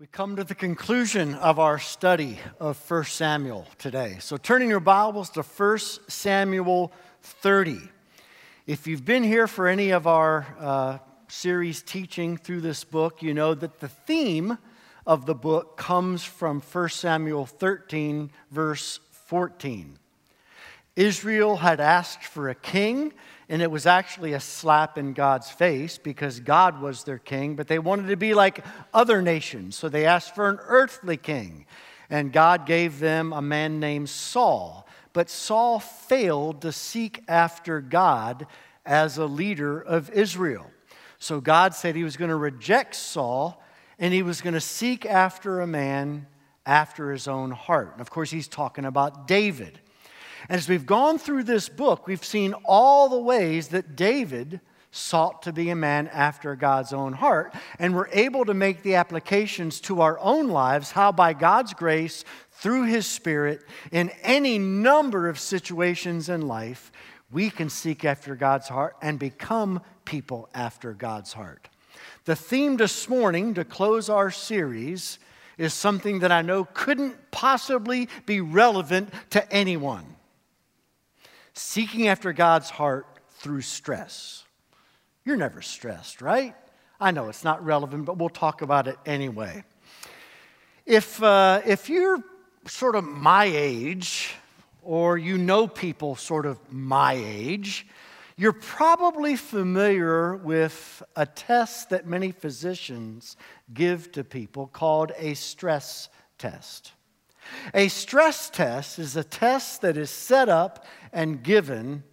We come to the conclusion of our study of 1 Samuel today. So turning your Bibles to 1 Samuel 30. If you've been here for any of our series teaching through this book, you know that the theme of the book comes from 1 Samuel 13, verse 14. Israel had asked for a king, and it was actually a slap in God's face because God was their king, but they wanted to be like other nations, so they asked for an earthly king. And God gave them a man named Saul, but Saul failed to seek after God as a leader of Israel. So God said he was going to reject Saul, and he was going to seek after a man after his own heart. And of course, he's talking about David. As we've gone through this book, we've seen all the ways that David sought to be a man after God's own heart, and we're able to make the applications to our own lives, how by God's grace, through His Spirit, in any number of situations in life, we can seek after God's heart and become people after God's heart. The theme this morning, to close our series, is something that I know couldn't possibly be relevant to anyone. Seeking after God's heart through stress. You're never stressed, right? I know it's not relevant, but we'll talk about it anyway. If you're sort of my age, or you know people sort of my age, you're probably familiar with a test that many physicians give to people called a stress test. A stress test is a test that is set up and given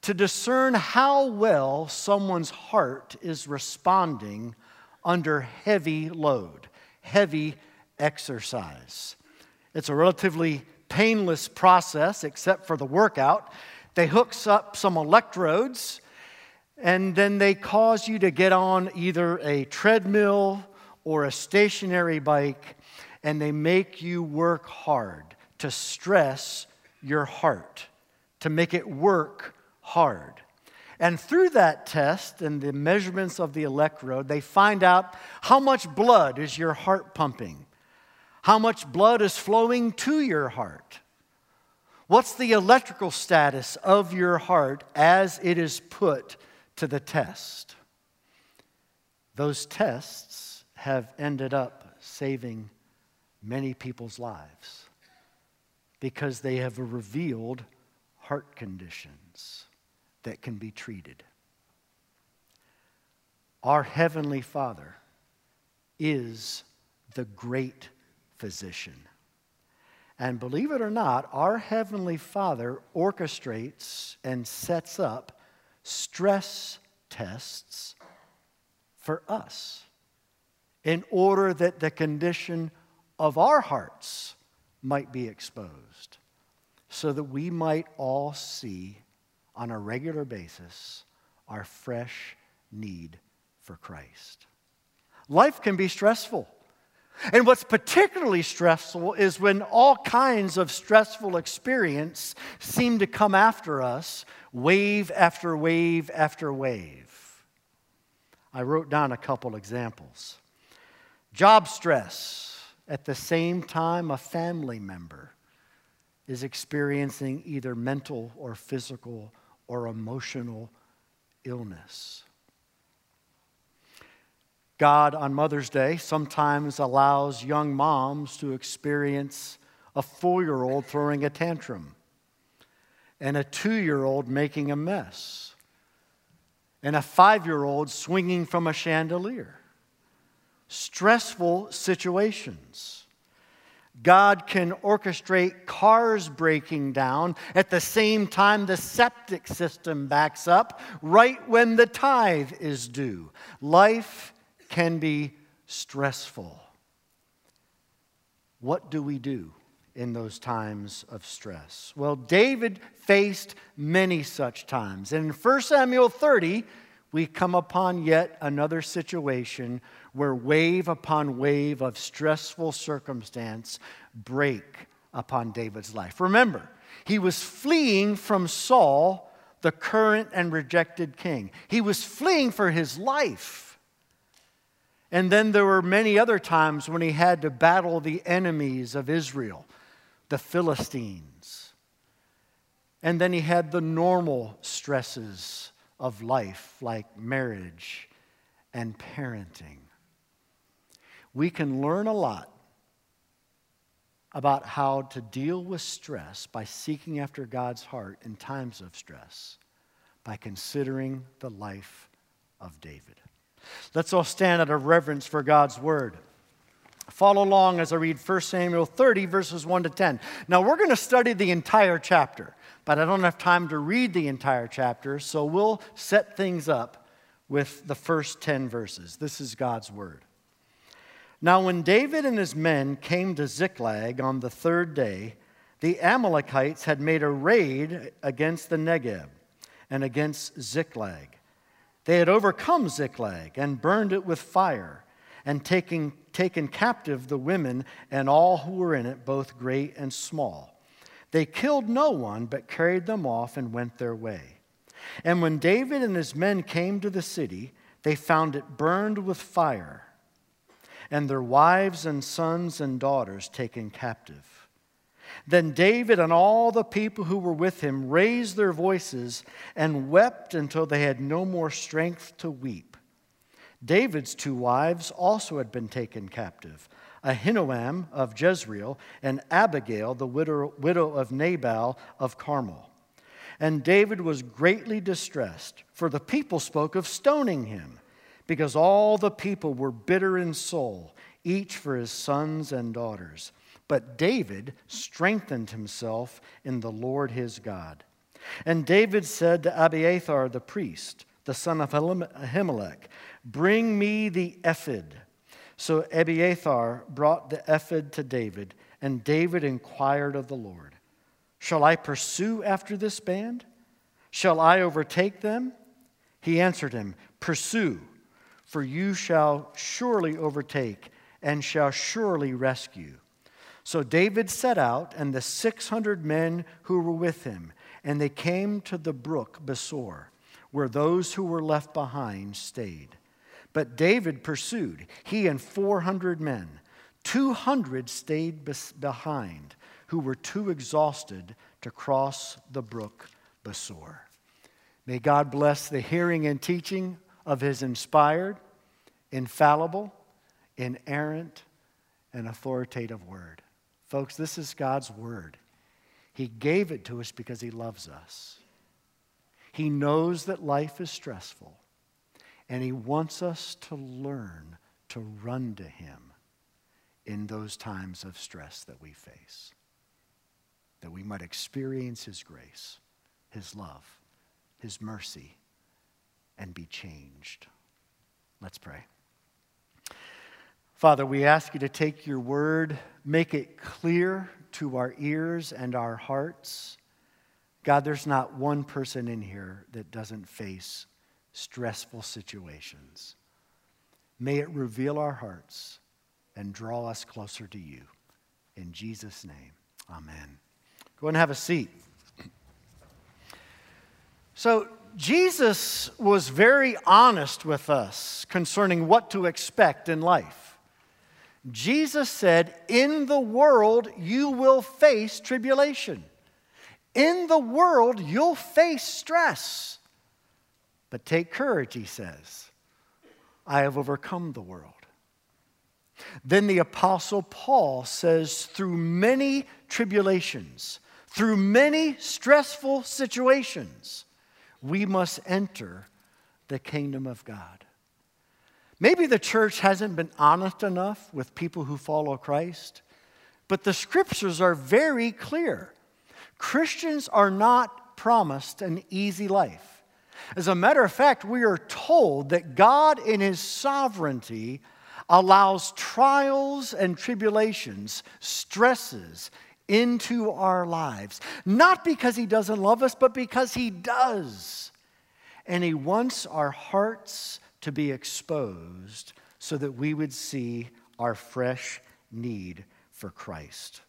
to discern how well someone's heart is responding under heavy load, heavy exercise. It's a relatively painless process except for the workout. They hook up some electrodes and then they cause you to get on either a treadmill or a stationary bike, and they make you work hard to stress your heart, to make it work hard. And through that test and the measurements of the electrode, they find out how much blood is your heart pumping, how much blood is flowing to your heart, what's the electrical status of your heart as it is put to the test. Those tests have ended up saving many people's lives because they have revealed heart conditions that can be treated. Our Heavenly Father is the great physician. And believe it or not, our Heavenly Father orchestrates and sets up stress tests for us in order that the condition of our hearts might be exposed, so that we might all see on a regular basis our fresh need for Christ. Life can be stressful. And what's particularly stressful is when all kinds of stressful experience seem to come after us, wave after wave after wave. I wrote down a couple examples. Job stress. At the same time, a family member is experiencing either mental or physical or emotional illness. God, on Mother's Day, sometimes allows young moms to experience a 4-year-old throwing a tantrum and a 2-year-old making a mess and a 5-year-old swinging from a chandelier. Stressful situations. God can orchestrate cars breaking down at the same time the septic system backs up right when the tithe is due. Life can be stressful. What do we do in those times of stress? Well, David faced many such times. And in 1 Samuel 30, we come upon yet another situation where wave upon wave of stressful circumstance break upon David's life. Remember, he was fleeing from Saul, the current and rejected king. He was fleeing for his life. And then there were many other times when he had to battle the enemies of Israel, the Philistines. And then he had the normal stresses of life, like marriage and parenting. We can learn a lot about how to deal with stress by seeking after God's heart in times of stress, by considering the life of David. Let's all stand out of reverence for God's word. Follow along as I read 1 Samuel 30, verses 1 to 10. Now, we're going to study the entire chapter, but I don't have time to read the entire chapter, so we'll set things up with the first 10 verses. This is God's word. Now, when David and his men came to Ziklag on the third day, the Amalekites had made a raid against the Negev and against Ziklag. They had overcome Ziklag and burned it with fire, and taken captive the women and all who were in it, both great and small. They killed no one, but carried them off and went their way. And when David and his men came to the city, they found it burned with fire, and their wives and sons and daughters taken captive. Then David and all the people who were with him raised their voices and wept until they had no more strength to weep. David's two wives also had been taken captive, Ahinoam of Jezreel and Abigail, the widow of Nabal of Carmel. And David was greatly distressed, for the people spoke of stoning him, because all the people were bitter in soul, each for his sons and daughters. But David strengthened himself in the Lord his God. And David said to Abiathar the priest, the son of Ahimelech, "Bring me the ephod." So Abiathar brought the ephod to David, and David inquired of the Lord, "Shall I pursue after this band? Shall I overtake them?" He answered him, "Pursue, for you shall surely overtake and shall surely rescue." So David set out, and the 600 men who were with him, and they came to the brook Besor, where those who were left behind stayed. But David pursued, he and 400 men. 200 stayed behind, who were too exhausted to cross the brook Besor. May God bless the hearing and teaching of his inspired, infallible, inerrant, and authoritative word. Folks, this is God's word. He gave it to us because he loves us. He knows that life is stressful, and he wants us to learn to run to him in those times of stress that we face, that we might experience his grace, his love, his mercy, and be changed. Let's pray. Father, we ask you to take your word, make it clear to our ears and our hearts. God, there's not one person in here that doesn't face stressful situations. May it reveal our hearts and draw us closer to you. In Jesus' name, amen. Go and have a seat. So Jesus was very honest with us concerning what to expect in life. Jesus said, "In the world you will face tribulation. In the world, you'll face stress. But take courage," he says. "I have overcome the world." Then the Apostle Paul says, through many tribulations, through many stressful situations, we must enter the kingdom of God. Maybe the church hasn't been honest enough with people who follow Christ, but the scriptures are very clear. Christians are not promised an easy life. As a matter of fact, we are told that God in his sovereignty allows trials and tribulations, stresses into our lives. Not because he doesn't love us, but because he does. And he wants our hearts to be exposed so that we would see our fresh need for Christ.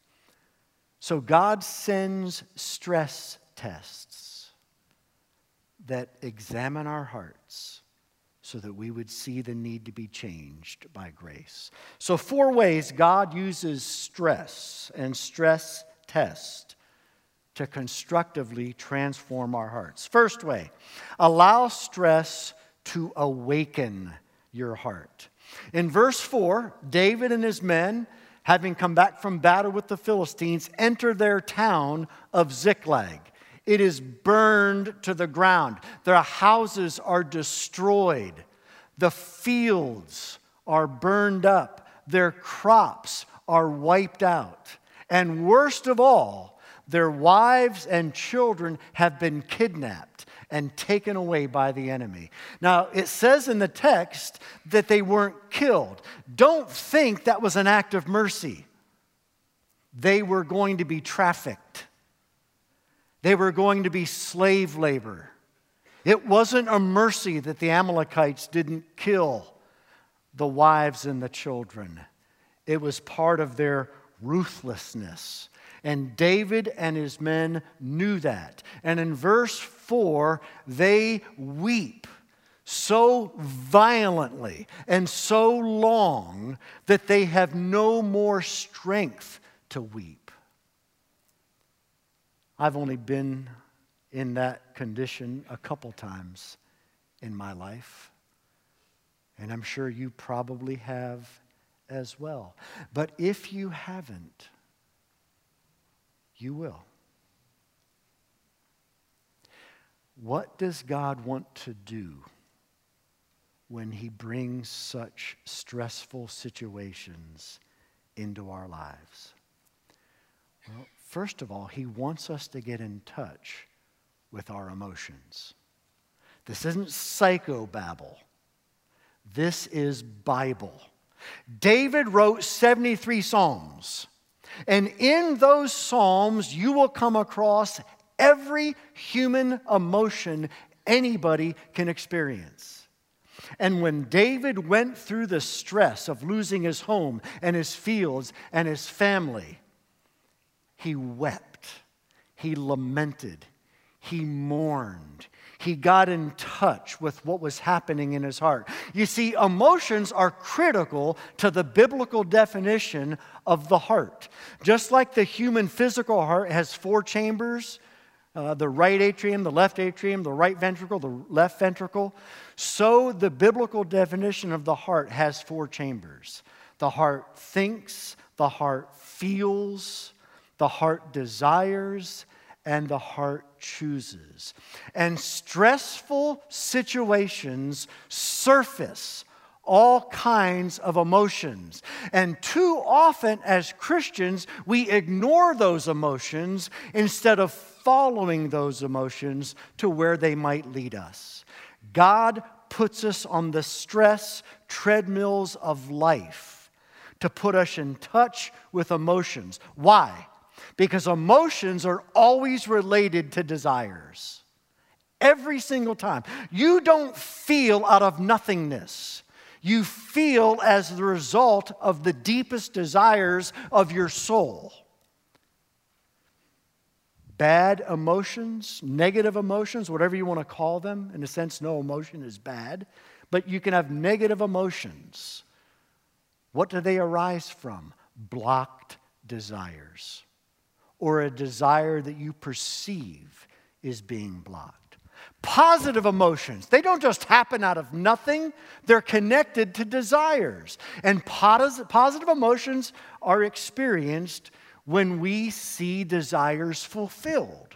So God sends stress tests that examine our hearts so that we would see the need to be changed by grace. So 4 ways God uses stress and stress test to constructively transform our hearts. First way, allow stress to awaken your heart. In verse 4, David and his men, having come back from battle with the Philistines, enter their town of Ziklag. It is burned to the ground. Their houses are destroyed. The fields are burned up. Their crops are wiped out. And worst of all, their wives and children have been kidnapped and taken away by the enemy. Now, it says in the text that they weren't killed. Don't think that was an act of mercy. They were going to be trafficked. They were going to be slave labor. It wasn't a mercy that the Amalekites didn't kill the wives and the children. It was part of their ruthlessness. And David and his men knew that. And in verse 4, they weep so violently and so long that they have no more strength to weep. I've only been in that condition a couple times in my life, and I'm sure you probably have as well. But if you haven't, you will. What does God want to do when He brings such stressful situations into our lives? Well, first of all, He wants us to get in touch with our emotions. This isn't psychobabble. This is Bible. David wrote 73 Psalms. And in those Psalms, you will come across every human emotion anybody can experience. And when David went through the stress of losing his home and his fields and his family, he wept, he lamented, he mourned, he got in touch with what was happening in his heart. You see, emotions are critical to the biblical definition of the heart. Just like the human physical heart has 4 chambers, the right atrium, the right ventricle, the left ventricle, so the biblical definition of the heart has 4 chambers. The heart thinks, the heart feels, the heart desires, and the heart chooses. And stressful situations surface all kinds of emotions. And too often as Christians, we ignore those emotions instead of following those emotions to where they might lead us. God puts us on the stress treadmills of life to put us in touch with emotions. Why? Because emotions are always related to desires. Every single time. You don't feel out of nothingness. You feel as the result of the deepest desires of your soul. Bad emotions, negative emotions, whatever you want to call them. In a sense, no emotion is bad. But you can have negative emotions. What do they arise from? Blocked desires. Or a desire that you perceive is being blocked. Positive emotions, they don't just happen out of nothing. They're connected to desires. And positive emotions are experienced when we see desires fulfilled,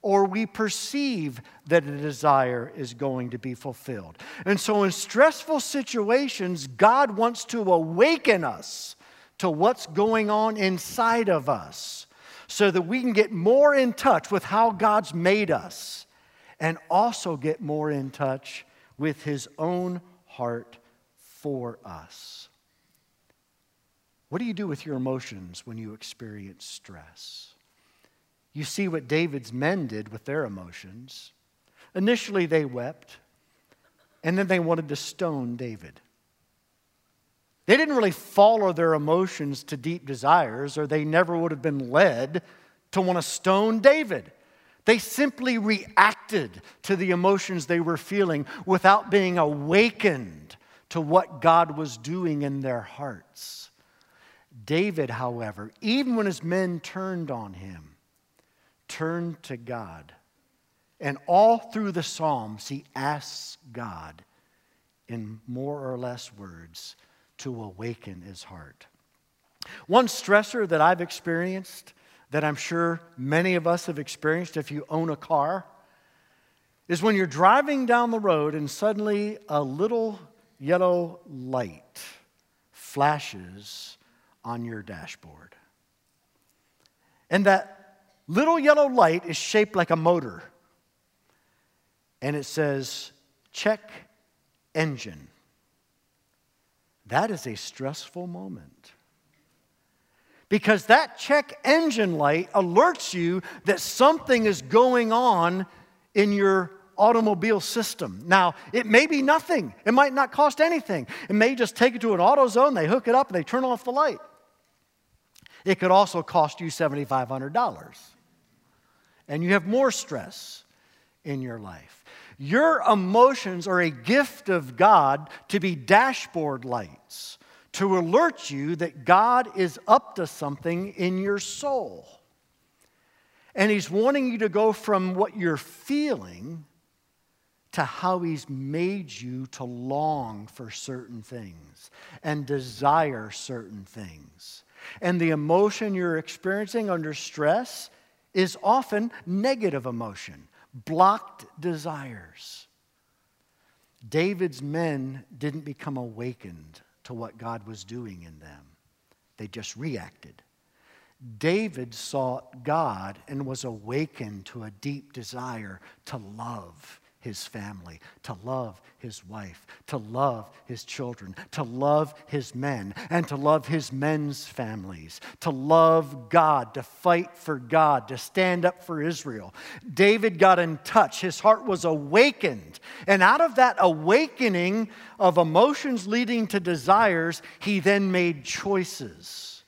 or we perceive that a desire is going to be fulfilled. And so in stressful situations, God wants to awaken us to what's going on inside of us, so that we can get more in touch with how God's made us and also get more in touch with His own heart for us. What do you do with your emotions when you experience stress? You see what David's men did with their emotions. Initially they wept, and then they wanted to stone David. They didn't really follow their emotions to deep desires, or they never would have been led to want to stone David. They simply reacted reacted to the emotions they were feeling without being awakened to what God was doing in their hearts. David, however, even when his men turned on him, turned to God. And all through the Psalms, he asks God in more or less words to awaken his heart. One stressor that I've experienced, that I'm sure many of us have experienced if you own a car, is when you're driving down the road and suddenly a little yellow light flashes on your dashboard. And that little yellow light is shaped like a motor. And it says, check engine. That is a stressful moment. Because that check engine light alerts you that something is going on in your automobile system. Now, it may be nothing. It might not cost anything. It may just take it to an AutoZone, they hook it up, and they turn off the light. It could also cost you $7,500. And you have more stress in your life. Your emotions are a gift of God to be dashboard lights, to alert you that God is up to something in your soul. And he's wanting you to go from what you're feeling to how he's made you to long for certain things and desire certain things. And the emotion you're experiencing under stress is often negative emotion, blocked desires. David's men didn't become awakened to what God was doing in them. They just reacted. David sought God and was awakened to a deep desire to love his family, to love his wife, to love his children, to love his men, and to love his men's families, to love God, to fight for God, to stand up for Israel. David got in touch. His heart was awakened. And out of that awakening of emotions leading to desires, he then made choices.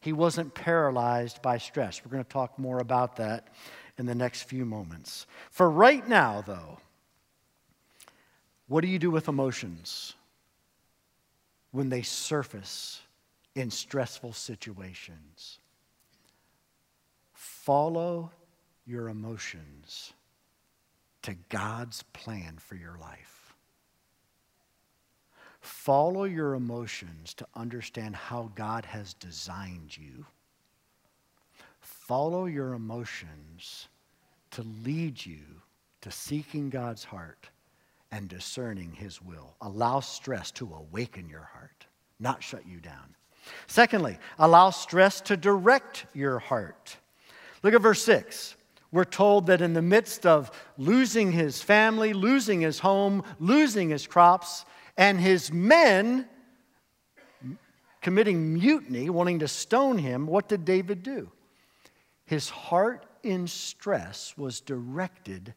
He wasn't paralyzed by stress. We're going to talk more about that in the next few moments. For right now, though, what do you do with emotions when they surface in stressful situations? Follow your emotions to God's plan for your life. Follow your emotions to understand how God has designed you. Follow your emotions to lead you to seeking God's heart and discerning his will. Allow stress to awaken your heart, not shut you down. Secondly, allow stress to direct your heart. Look at verse 6. We're told that in the midst of losing his family, losing his home, losing his crops, and his men committing mutiny, wanting to stone him, what did David do? His heart in stress was directed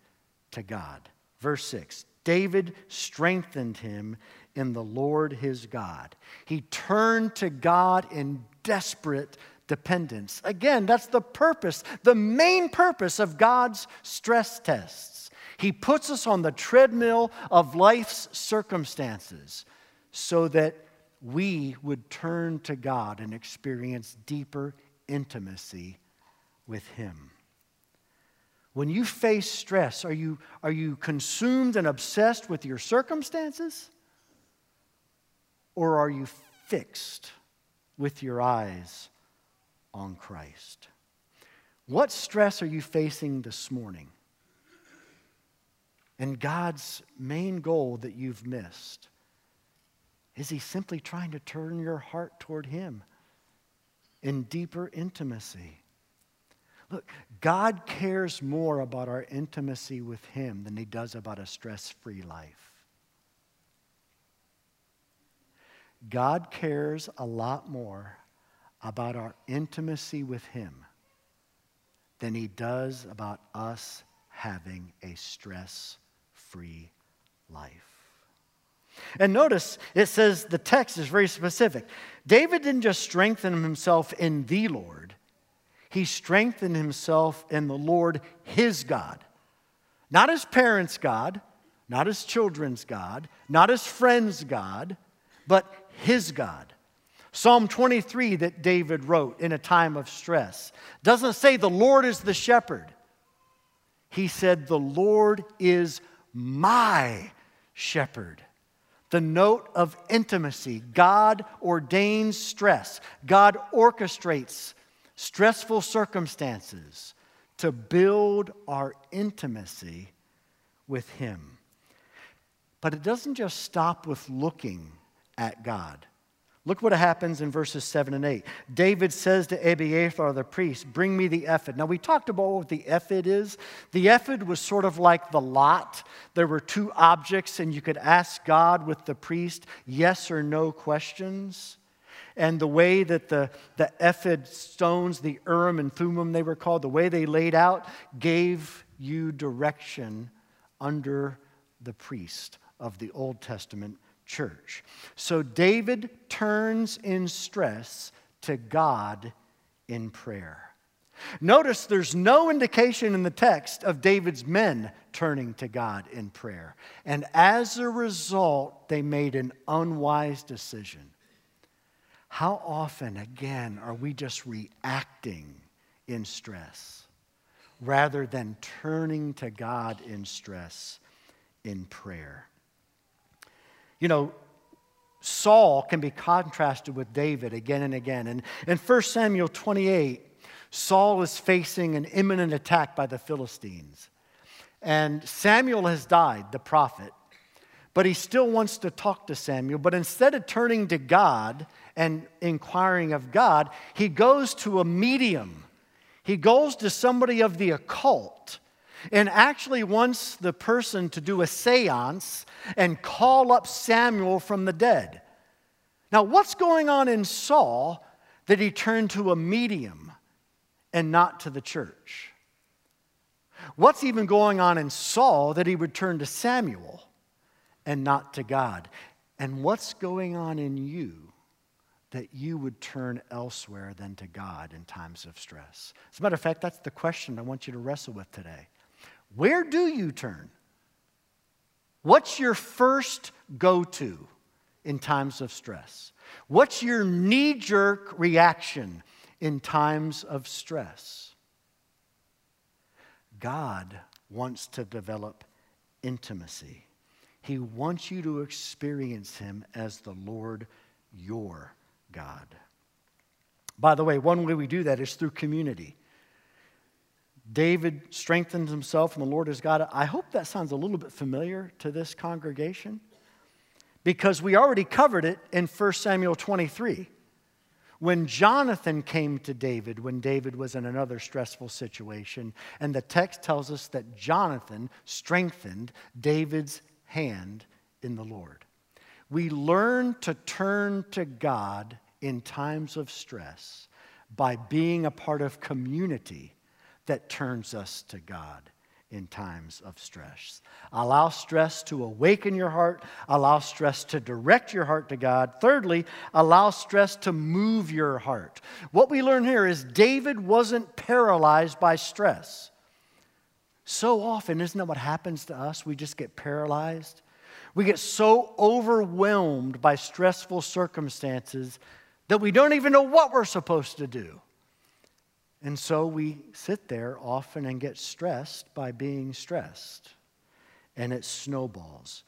to God. Verse 6, David strengthened him in the Lord his God. He turned to God in desperate dependence. Again, that's the purpose, the main purpose of God's stress tests. He puts us on the treadmill of life's circumstances so that we would turn to God and experience deeper intimacy with him. When you face stress, are you consumed and obsessed with your circumstances? Or are you fixed with your eyes on Christ? What stress are you facing this morning? And God's main goal that you've missed is he simply trying to turn your heart toward him in deeper intimacy. Look, God cares more about our intimacy with him than he does about a stress-free life. God cares a lot more about our intimacy with him than he does about us having a stress-free life. And notice it says the text is very specific. David didn't just strengthen himself in the Lord. He strengthened himself in the Lord, his God. Not his parents' God, not his children's God, not his friends' God, but his God. Psalm 23 that David wrote in a time of stress doesn't say the Lord is the shepherd. He said the Lord is my shepherd. The note of intimacy. God ordains stress. God orchestrates stressful circumstances to build our intimacy with him. But it doesn't just stop with looking at God. Look what happens in verses 7 and 8. David says to Abiathar the priest, bring me the ephod. Now we talked about what the ephod is. The ephod was sort of like the lot. There were two objects and you could ask God with the priest yes or no questions. And the way that the ephod stones, the Urim and Thummim they were called, the way they laid out gave you direction under the priest of the Old Testament church. So David turns in stress to God in prayer. Notice there's no indication in the text of David's men turning to God in prayer. And as a result, they made an unwise decision. How often, again, are we just reacting in stress rather than turning to God in stress in prayer? You know, Saul can be contrasted with David again and again. And in 1 Samuel 28, Saul is facing an imminent attack by the Philistines. And Samuel has died, the prophet, but he still wants to talk to Samuel. But instead of turning to God and inquiring of God, he goes to a medium. He goes to somebody of the occult. And actually wants the person to do a seance and call up Samuel from the dead. Now, what's going on in Saul that he turned to a medium and not to the church? What's even going on in Saul that he would turn to Samuel and not to God? And what's going on in you that you would turn elsewhere than to God in times of stress? As a matter of fact, that's the question I want you to wrestle with today. Where do you turn? What's your first go-to in times of stress? What's your knee-jerk reaction in times of stress? God wants to develop intimacy. He wants you to experience him as the Lord your God. By the way, one way we do that is through community. David strengthened himself and the Lord is God. I hope that sounds a little bit familiar to this congregation because we already covered it in 1 Samuel 23 when Jonathan came to David when David was in another stressful situation, and the text tells us that Jonathan strengthened David's hand in the Lord. We learn to turn to God in times of stress by being a part of community that turns us to God in times of stress. Allow stress to awaken your heart. Allow stress to direct your heart to God. Thirdly, allow stress to move your heart. What we learn here is David wasn't paralyzed by stress. So often, isn't that what happens to us? We just get paralyzed. We get so overwhelmed by stressful circumstances that we don't even know what we're supposed to do. And so we sit there often and get stressed by being stressed, and it snowballs.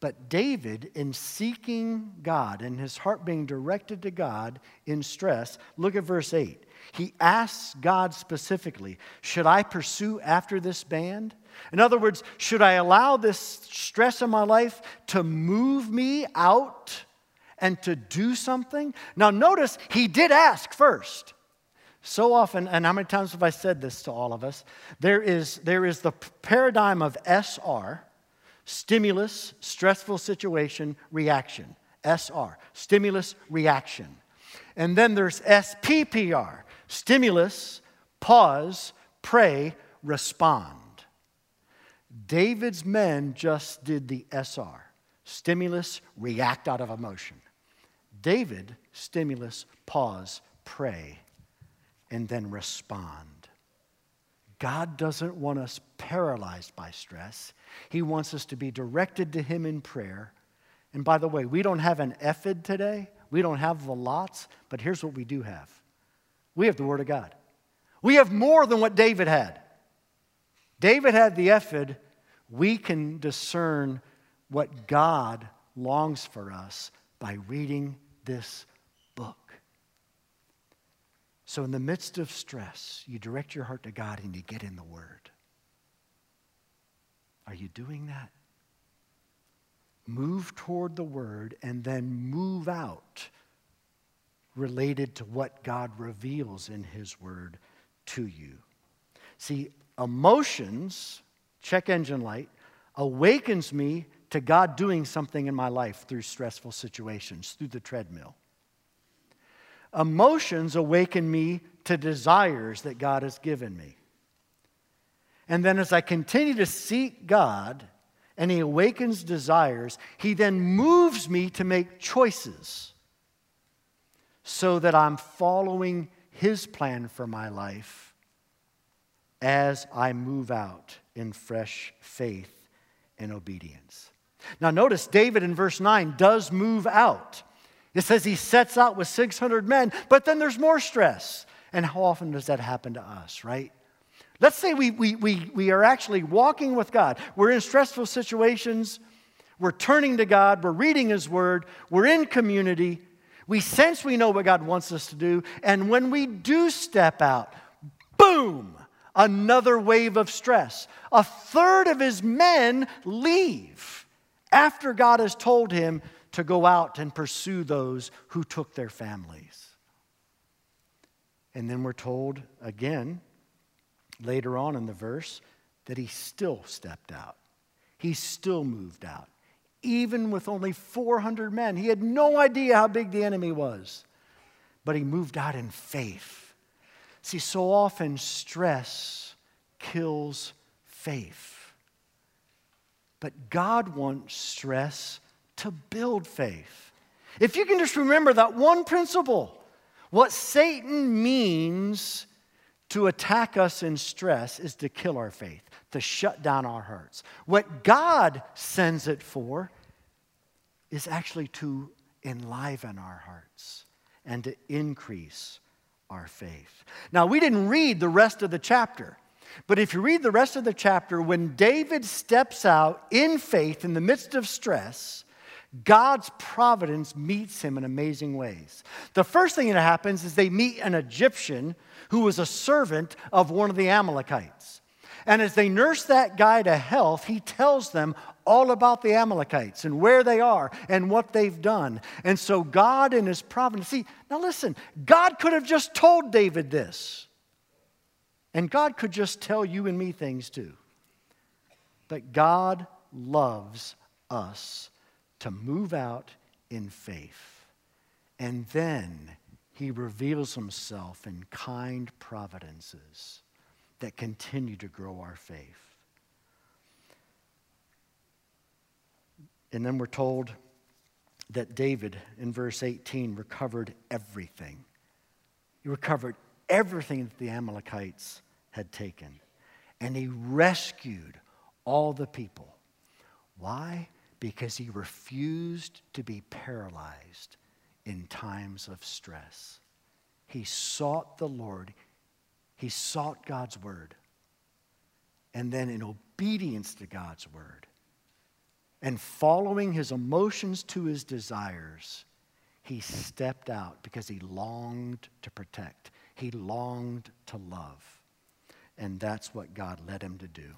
But David, in seeking God and his heart being directed to God in stress, look at verse 8. He asks God specifically, should I pursue after this band? In other words, should I allow this stress in my life to move me out and to do something? Now notice, he did ask first. So often, and how many times have I said this to all of us, there is the paradigm of SR, stimulus, stressful situation, reaction. SR, stimulus, reaction. And then there's SPPR, stimulus, pause, pray, respond. David's men just did the SR, stimulus, react out of emotion. David, stimulus, pause, pray, and then respond. God doesn't want us paralyzed by stress. He wants us to be directed to Him in prayer. And by the way, we don't have an ephod today. We don't have the lots, but here's what we do have. We have the Word of God. We have more than what David had. David had the ephod. We can discern what God longs for us by reading this book. So in the midst of stress, you direct your heart to God and you get in the Word. Are you doing that? Move toward the Word and then move out related to what God reveals in His Word to you. See, emotions, check engine light, awakens me to God doing something in my life through stressful situations, through the treadmill. Emotions awaken me to desires that God has given me. And then as I continue to seek God, and He awakens desires, He then moves me to make choices so that I'm following His plan for my life as I move out in fresh faith and obedience. Now notice David in verse 9 does move out. It says he sets out with 600 men, but then there's more stress. And how often does that happen to us, right? Let's say we are actually walking with God. We're in stressful situations. We're turning to God. We're reading His Word. We're in community. We sense we know what God wants us to do. And when we do step out, boom, another wave of stress. A third of his men leave after God has told him to go out and pursue those who took their families. And then we're told again, later on in the verse, that he still stepped out. He still moved out. Even with only 400 men, he had no idea how big the enemy was. But he moved out in faith. See, so often stress kills faith. But God wants stress to build faith. If you can just remember that one principle, what Satan means to attack us in stress is to kill our faith, to shut down our hearts. What God sends it for is actually to enliven our hearts and to increase our faith. Now, we didn't read the rest of the chapter, but if you read the rest of the chapter, when David steps out in faith in the midst of stress, God's providence meets him in amazing ways. The first thing that happens is they meet an Egyptian who was a servant of one of the Amalekites. And as they nurse that guy to health, he tells them all about the Amalekites and where they are and what they've done. And so God in His providence, see, now listen, God could have just told David this. And God could just tell you and me things too. But God loves us to move out in faith. And then He reveals Himself in kind providences that continue to grow our faith. And then we're told that David, in verse 18, recovered everything. He recovered everything that the Amalekites had taken. And he rescued all the people. Why? Because he refused to be paralyzed in times of stress. He sought the Lord. He sought God's Word. And then in obedience to God's Word and following his emotions to his desires, he stepped out because he longed to protect. He longed to love. And that's what God led him to do.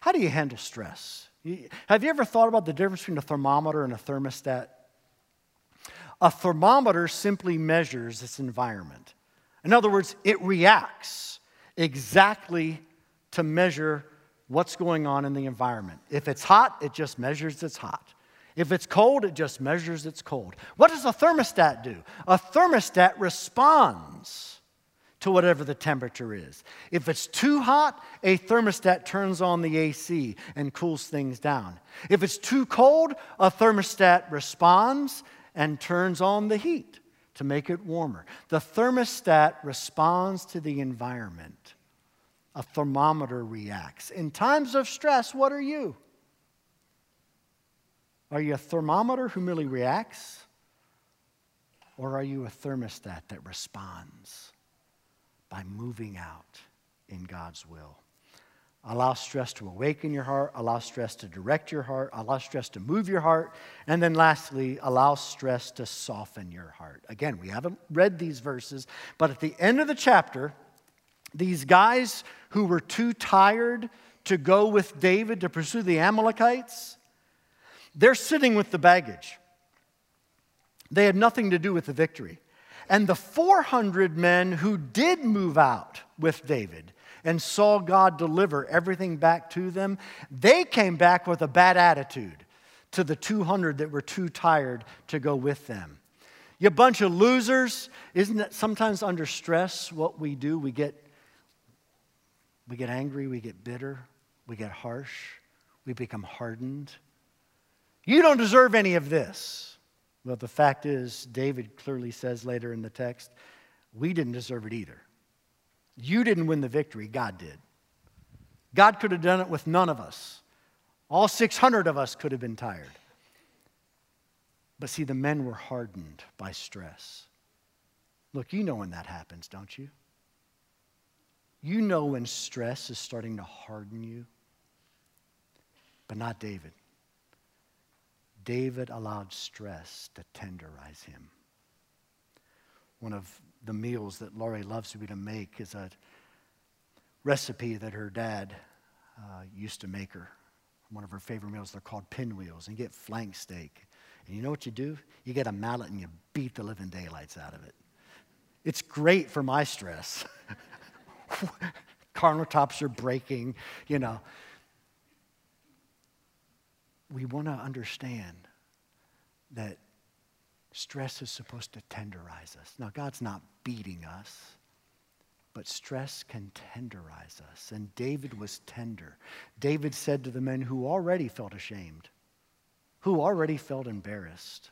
How do you handle stress? Have you ever thought about the difference between a thermometer and a thermostat? A thermometer simply measures its environment. In other words, it reacts exactly to measure what's going on in the environment. If it's hot, it just measures it's hot. If it's cold, it just measures it's cold. What does a thermostat do? A thermostat responds to whatever the temperature is. If it's too hot, a thermostat turns on the AC and cools things down. If it's too cold, a thermostat responds and turns on the heat to make it warmer. The thermostat responds to the environment. A thermometer reacts. In times of stress, what are you? Are you a thermometer who merely reacts? Or are you a thermostat that responds by moving out in God's will? Allow stress to awaken your heart. Allow stress to direct your heart. Allow stress to move your heart. And then lastly, allow stress to soften your heart. Again, we haven't read these verses, but at the end of the chapter, these guys who were too tired to go with David to pursue the Amalekites, they're sitting with the baggage. They had nothing to do with the victory. And the 400 men who did move out with David and saw God deliver everything back to them, they came back with a bad attitude to the 200 that were too tired to go with them. You bunch of losers. Isn't it sometimes under stress what we do? We get angry, we get bitter, we get harsh, we become hardened. You don't deserve any of this. Well, the fact is, David clearly says later in the text, we didn't deserve it either. You didn't win the victory, God did. God could have done it with none of us. All 600 of us could have been tired. But see, the men were hardened by stress. Look, you know when that happens, don't you? You know when stress is starting to harden you. But not David. David allowed stress to tenderize him. One of the meals that Laurie loves me to make is a recipe that her dad used to make her. One of her favorite meals, they're called pinwheels, and you get flank steak. And you know what you do? You get a mallet and you beat the living daylights out of it. It's great for my stress. Carnal tops are breaking, you know. We want to understand that stress is supposed to tenderize us. Now, God's not beating us, but stress can tenderize us. And David was tender. David said to the men who already felt ashamed, who already felt embarrassed,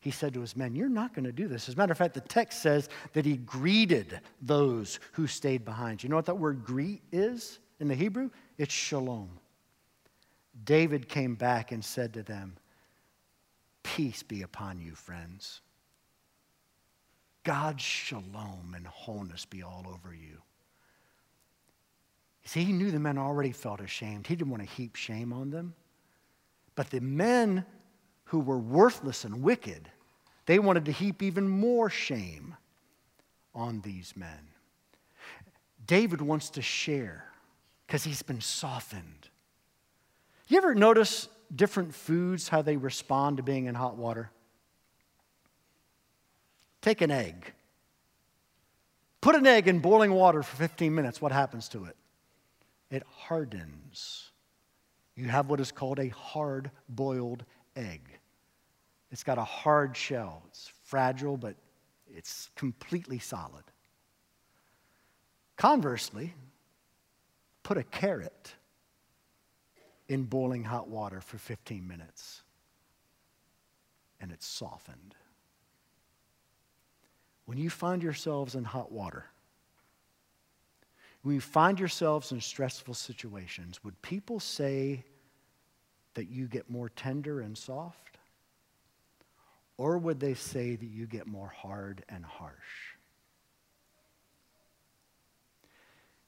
he said to his men, you're not going to do this. As a matter of fact, the text says that he greeted those who stayed behind. You know what that word greet is in the Hebrew? It's shalom. David came back and said to them, peace be upon you, friends. God's shalom and wholeness be all over you. See, he knew the men already felt ashamed. He didn't want to heap shame on them. But the men who were worthless and wicked, they wanted to heap even more shame on these men. David wants to share because he's been softened. You ever notice different foods, how they respond to being in hot water? Take an egg. Put an egg in boiling water for 15 minutes. What happens to it? It hardens. You have what is called a hard-boiled egg. It's got a hard shell. It's fragile, but it's completely solid. Conversely, put a carrot in boiling hot water for 15 minutes, and it's softened. When you find yourselves in hot water, when you find yourselves in stressful situations, would people say that you get more tender and soft? Or would they say that you get more hard and harsh?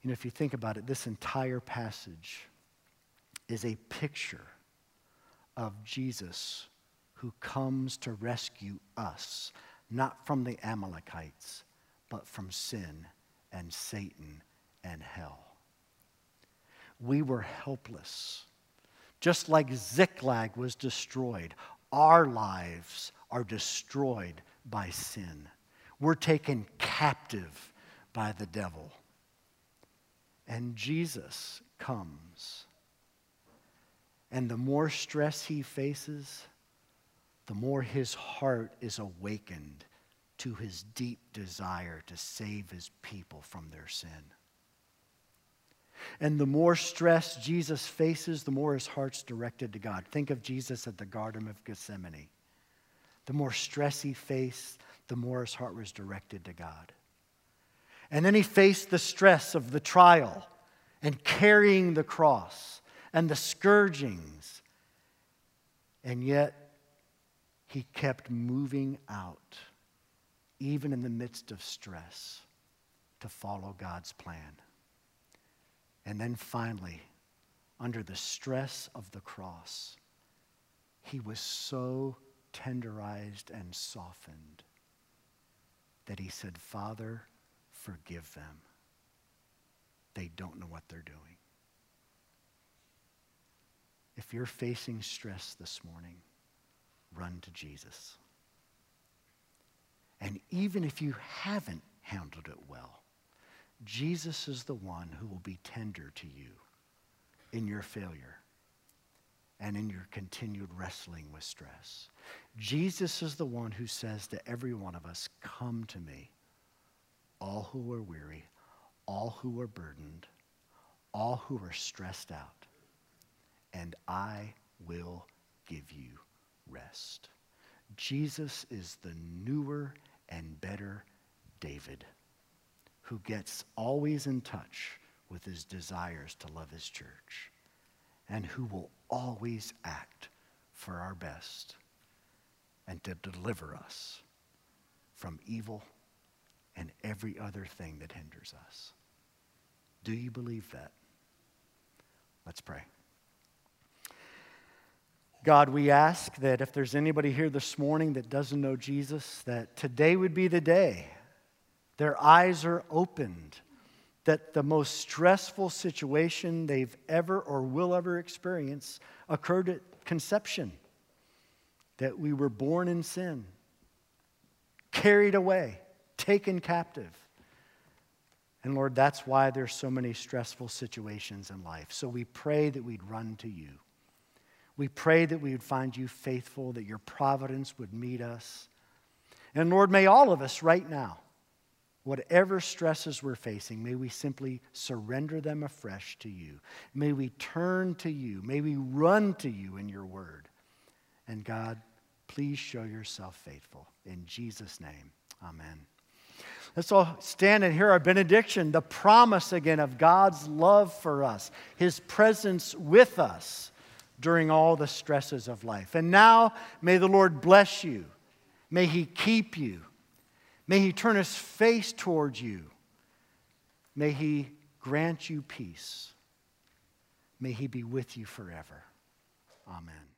You know, if you think about it, this entire passage is a picture of Jesus who comes to rescue us, not from the Amalekites, but from sin and Satan and hell. We were helpless. Just like Ziklag was destroyed, our lives are destroyed by sin. We're taken captive by the devil. And Jesus comes. And the more stress he faces, the more his heart is awakened to his deep desire to save his people from their sin. And the more stress Jesus faces, the more his heart's directed to God. Think of Jesus at the Garden of Gethsemane. The more stress he faced, the more his heart was directed to God. And then he faced the stress of the trial and carrying the cross and the scourgings. And yet, he kept moving out, even in the midst of stress, to follow God's plan. And then finally, under the stress of the cross, he was so tenderized and softened that he said, "Father, forgive them. They don't know what they're doing." If you're facing stress this morning, run to Jesus. And even if you haven't handled it well, Jesus is the one who will be tender to you in your failure and in your continued wrestling with stress. Jesus is the one who says to every one of us, "Come to me, all who are weary, all who are burdened, all who are stressed out, and I will give you rest." Jesus is the newer and better David, who gets always in touch with his desires to love his church, and who will always act for our best and to deliver us from evil and every other thing that hinders us. Do you believe that? Let's pray. God, we ask that if there's anybody here this morning that doesn't know Jesus, that today would be the day their eyes are opened, that the most stressful situation they've ever or will ever experience occurred at conception, that we were born in sin, carried away, taken captive. And Lord, that's why there's so many stressful situations in life. So we pray that we'd run to you. We pray that we would find you faithful, that your providence would meet us. And Lord, may all of us right now, whatever stresses we're facing, may we simply surrender them afresh to you. May we turn to you. May we run to you in your word. And God, please show yourself faithful. In Jesus' name, amen. Let's all stand and hear our benediction, the promise again of God's love for us, his presence with us during all the stresses of life. And now, may the Lord bless you. May he keep you. May he turn his face towards you. May he grant you peace. May he be with you forever. Amen.